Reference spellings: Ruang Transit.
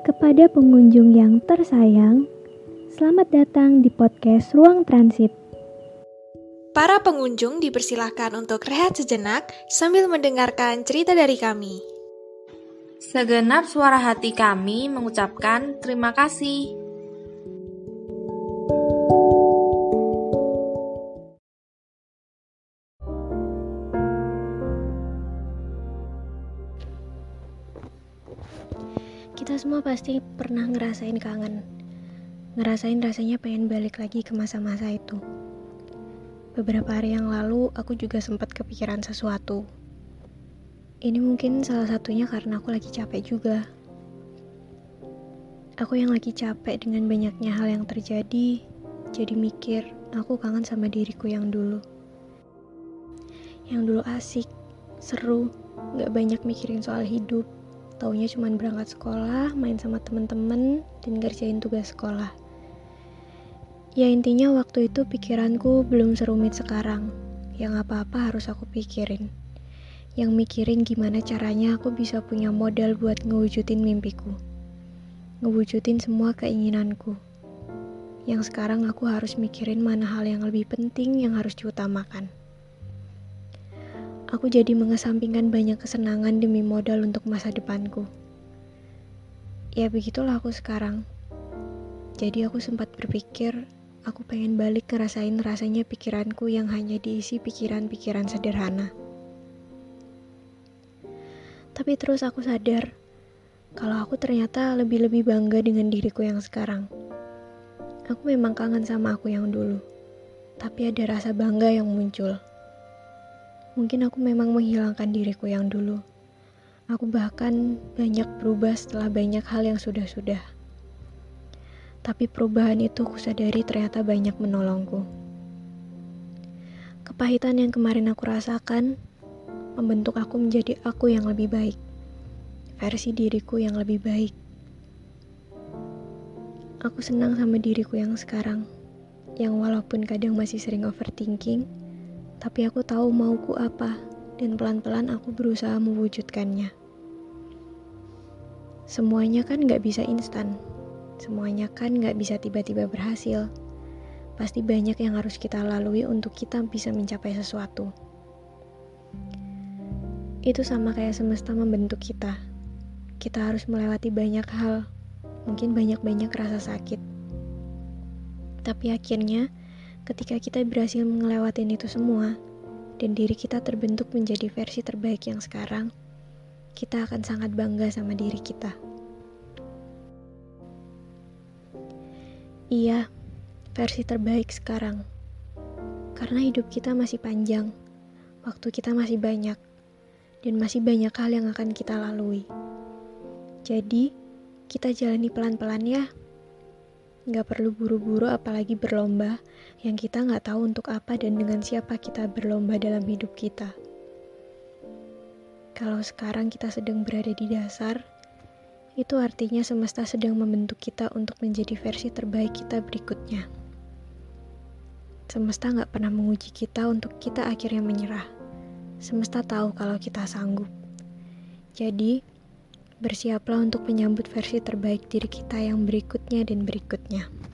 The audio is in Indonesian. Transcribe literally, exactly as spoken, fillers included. Kepada pengunjung yang tersayang, selamat datang di podcast Ruang Transit. Para pengunjung dipersilahkan untuk rehat sejenak sambil mendengarkan cerita dari kami. Segenap suara hati kami mengucapkan terima kasih. Kita semua pasti pernah ngerasain kangen. Ngerasain rasanya pengen balik lagi ke masa-masa itu. Beberapa hari yang lalu, aku juga sempat kepikiran sesuatu. Ini mungkin salah satunya karena aku lagi capek juga. Aku yang lagi capek dengan banyaknya hal yang terjadi, jadi mikir aku kangen sama diriku yang dulu. Yang dulu asik, seru, gak banyak mikirin soal hidup. Taunya cuma berangkat sekolah, main sama temen-temen, dan ngerjain tugas sekolah. Ya intinya waktu itu pikiranku belum serumit sekarang. Yang apa-apa harus aku pikirin. Yang mikirin gimana caranya aku bisa punya modal buat ngewujudin mimpiku. Ngewujudin semua keinginanku. Yang sekarang aku harus mikirin mana hal yang lebih penting yang harus diutamakan. Aku jadi mengesampingkan banyak kesenangan demi modal untuk masa depanku. Ya begitulah aku sekarang. Jadi aku sempat berpikir, aku pengen balik ngerasain rasanya pikiranku yang hanya diisi pikiran-pikiran sederhana. Tapi terus aku sadar, kalau aku ternyata lebih-lebih bangga dengan diriku yang sekarang. Aku memang kangen sama aku yang dulu, tapi ada rasa bangga yang muncul. Mungkin aku memang menghilangkan diriku yang dulu. Aku bahkan banyak berubah setelah banyak hal yang sudah-sudah. Tapi perubahan itu kusadari ternyata banyak menolongku. Kepahitan yang kemarin aku rasakan membentuk aku menjadi aku yang lebih baik. Versi diriku yang lebih baik. Aku senang sama diriku yang sekarang, yang walaupun kadang masih sering overthinking, tapi aku tahu mauku apa, dan pelan-pelan aku berusaha mewujudkannya. Semuanya kan gak bisa instan. Semuanya kan gak bisa tiba-tiba berhasil. Pasti banyak yang harus kita lalui untuk kita bisa mencapai sesuatu. Itu sama kayak semesta membentuk kita. Kita harus melewati banyak hal, mungkin banyak-banyak rasa sakit. Tapi akhirnya, ketika kita berhasil melewati itu semua, dan diri kita terbentuk menjadi versi terbaik yang sekarang, kita akan sangat bangga sama diri kita. Iya, versi terbaik sekarang. Karena hidup kita masih panjang, waktu kita masih banyak, dan masih banyak hal yang akan kita lalui. Jadi, kita jalani pelan-pelan ya. Gak perlu buru-buru apalagi berlomba yang kita gak tahu untuk apa dan dengan siapa kita berlomba dalam hidup kita. Kalau sekarang kita sedang berada di dasar, itu artinya semesta sedang membentuk kita untuk menjadi versi terbaik kita berikutnya. Semesta gak pernah menguji kita untuk kita akhirnya menyerah. Semesta tahu kalau kita sanggup. Jadi, bersiaplah untuk menyambut versi terbaik diri kita yang berikutnya dan berikutnya.